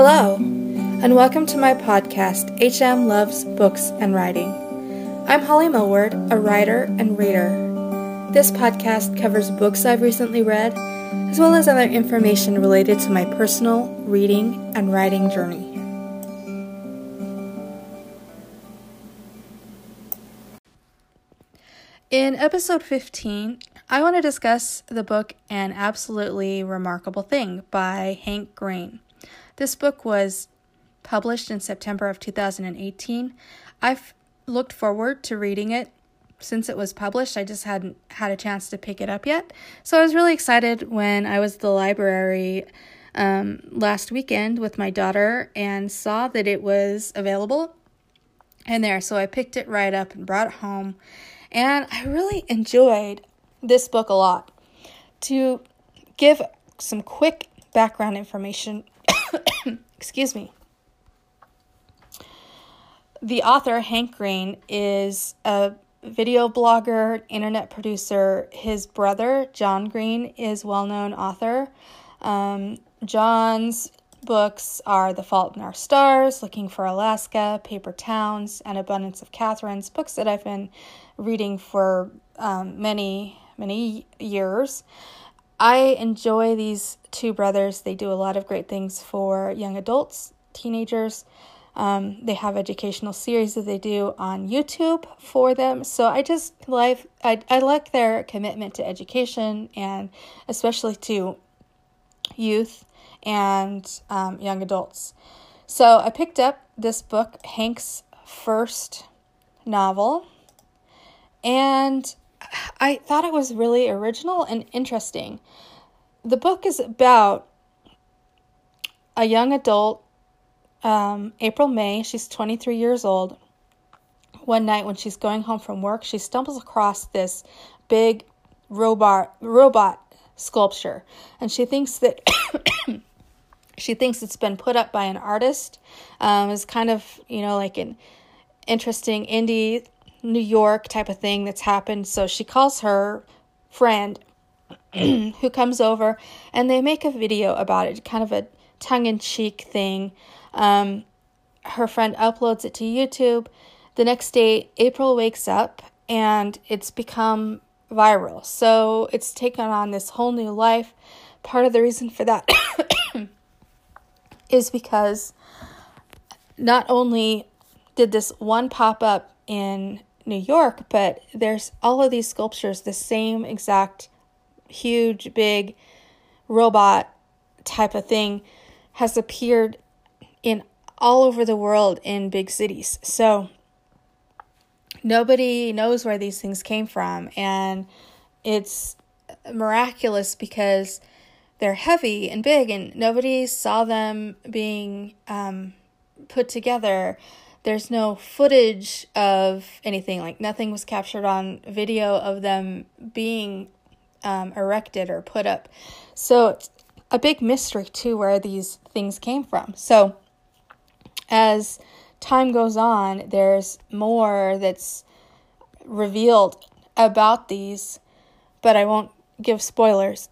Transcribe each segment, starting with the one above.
Hello, and welcome to my podcast, HM Loves Books and Writing. I'm Holly Millward, a writer and reader. This podcast covers books I've recently read, as well as other information related to my personal reading and writing journey. In episode 15, I want to discuss the book An Absolutely Remarkable Thing by Hank Green. This book was published in September of 2018. I've looked forward to reading it since it was published. I just hadn't had a chance to pick it up yet. So I was really excited when I was at the library last weekend with my daughter and saw that it was available in there. So I picked it right up and brought it home. And I really enjoyed this book a lot. To give some quick background information, excuse me. The author, Hank Green, is a video blogger, internet producer. His brother, John Green, is a well-known author. John's books are The Fault in Our Stars, Looking for Alaska, Paper Towns, An Abundance of Katherines, books that I've been reading for many years. I enjoy these two brothers. They do a lot of great things for young adults, teenagers. They have educational series that they do on YouTube for them. So I like their commitment to education and especially to youth and young adults. So I picked up this book, Hank's first novel, and I thought it was really original and interesting. The book is about a young adult, April May. She's 23 years old. One night when she's going home from work, she stumbles across this big robot sculpture, and she thinks that it's been put up by an artist. It's kind of, like an interesting indie New York type of thing that's happened. So she calls her friend who comes over, and they make a video about it, kind of a tongue-in-cheek thing. Her friend uploads it to YouTube. The next day, April wakes up and it's become viral. So it's taken on this whole new life. Part of the reason for that is because not only did this one pop up in New York, but there's all of these sculptures, the same exact huge, big robot type of thing has appeared in all over the world in big cities. So nobody knows where these things came from. And it's miraculous because they're heavy and big and nobody saw them being put together. There's no footage of anything, like nothing was captured on video of them being erected or put up. So it's a big mystery too where these things came from. So as time goes on, there's more that's revealed about these, but I won't give spoilers.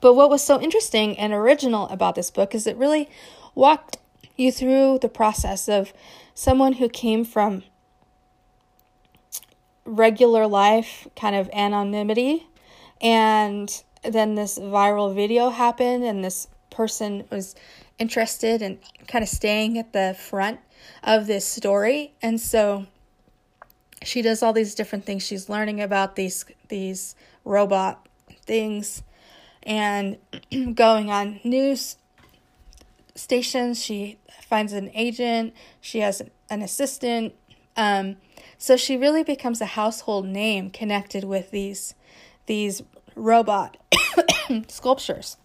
But what was so interesting and original about this book is it really walked you through the process of someone who came from regular life, kind of anonymity, and then this viral video happened, and this person was interested and kind of staying at the front of this story. And so she does all these different things. She's learning about these robot things and going on news stations. She finds an agent. She has an assistant. So she really becomes a household name connected with these robot sculptures.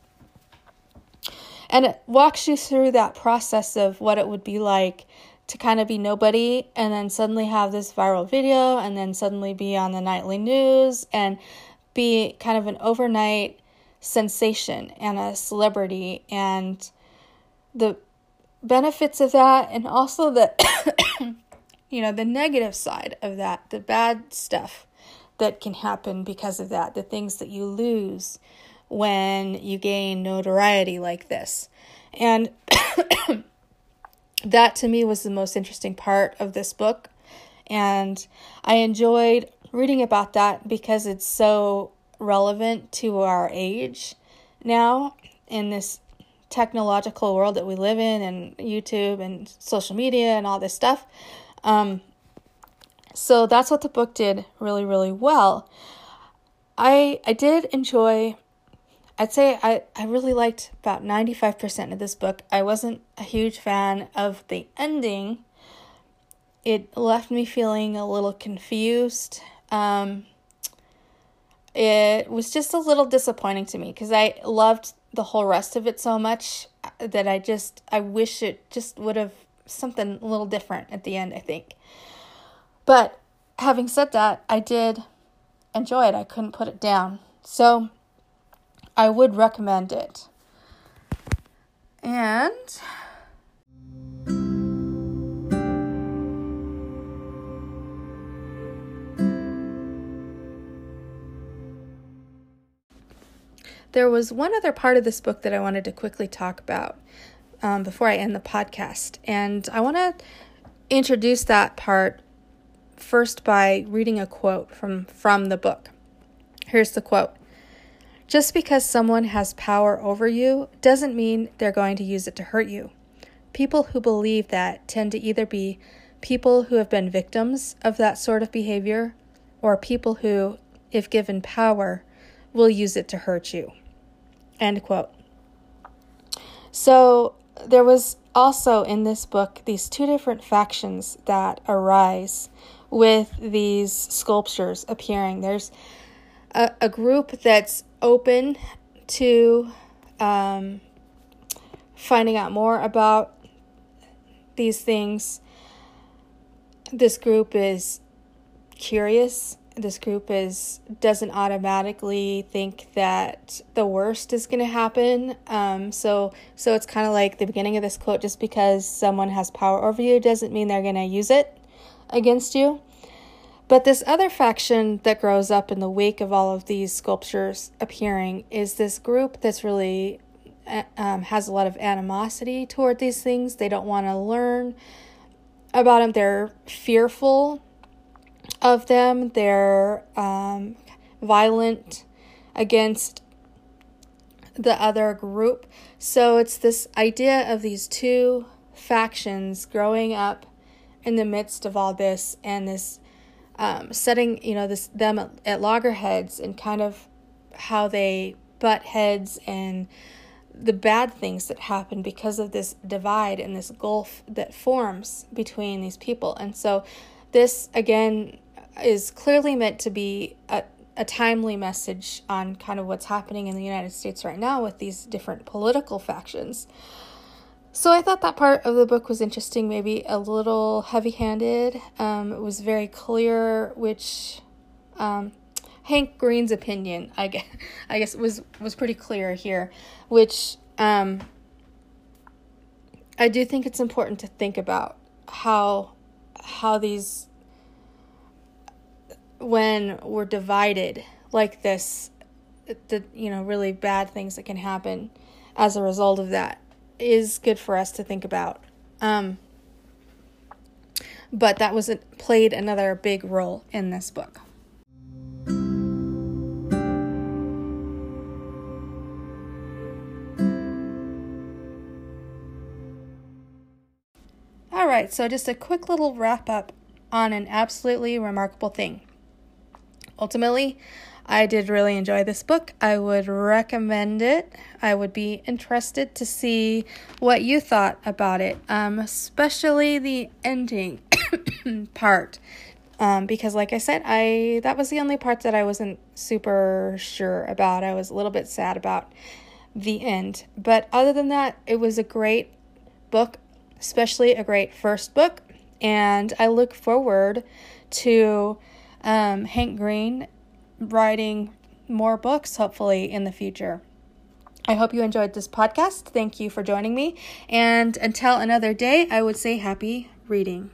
And it walks you through that process of what it would be like to kind of be nobody and then suddenly have this viral video and then suddenly be on the nightly news and be kind of an overnight sensation and a celebrity, and the benefits of that, and also the, the negative side of that, the bad stuff that can happen because of that, the things that you lose when you gain notoriety like this. And that to me was the most interesting part of this book. And I enjoyed reading about that because it's so relevant to our age now in this technological world that we live in, and YouTube and social media and all this stuff. So that's what the book did really, really well. I did enjoy, I'd say I really liked about 95% of this book. I wasn't a huge fan of the ending. It left me feeling a little confused. It was just a little disappointing to me because I loved the whole rest of it so much that I wish it just would have something a little different at the end, I think. But having said that, I did enjoy it. I couldn't put it down. So I would recommend it. And there was one other part of this book that I wanted to quickly talk about before I end the podcast. And I want to introduce that part first by reading a quote from the book. Here's the quote. "Just because someone has power over you doesn't mean they're going to use it to hurt you. People who believe that tend to either be people who have been victims of that sort of behavior or people who, if given power, will use it to hurt you." End quote. So there was also in this book these two different factions that arise with these sculptures appearing. There's a group that's open to finding out more about these things. This group is curious. This group doesn't automatically think that the worst is going to happen. So it's kind of like the beginning of this quote, just because someone has power over you doesn't mean they're going to use it against you. But this other faction that grows up in the wake of all of these sculptures appearing is this group that's really has a lot of animosity toward these things. They don't want to learn about them. They're fearful of them. They're violent against the other group. So it's this idea of these two factions growing up in the midst of all this, and this setting, them at loggerheads, and kind of how they butt heads and the bad things that happen because of this divide and this gulf that forms between these people. And so this, again, is clearly meant to be a timely message on kind of what's happening in the United States right now with these different political factions. So I thought that part of the book was interesting, maybe a little heavy-handed. It was very clear which Hank Green's opinion, I guess was pretty clear here, which I do think it's important to think about how these, when we're divided like this, the really bad things that can happen as a result of that is good for us to think about. But that played another big role in this book. All right, so just a quick little wrap up on An Absolutely Remarkable Thing. Ultimately, I did really enjoy this book. I would recommend it. I would be interested to see what you thought about it, especially the ending part. Because like I said, that was the only part that I wasn't super sure about. I was a little bit sad about the end. But other than that, it was a great book, especially a great first book. And I look forward to Hank Green writing more books, hopefully, in the future. I hope you enjoyed this podcast. Thank you for joining me. And until another day, I would say happy reading.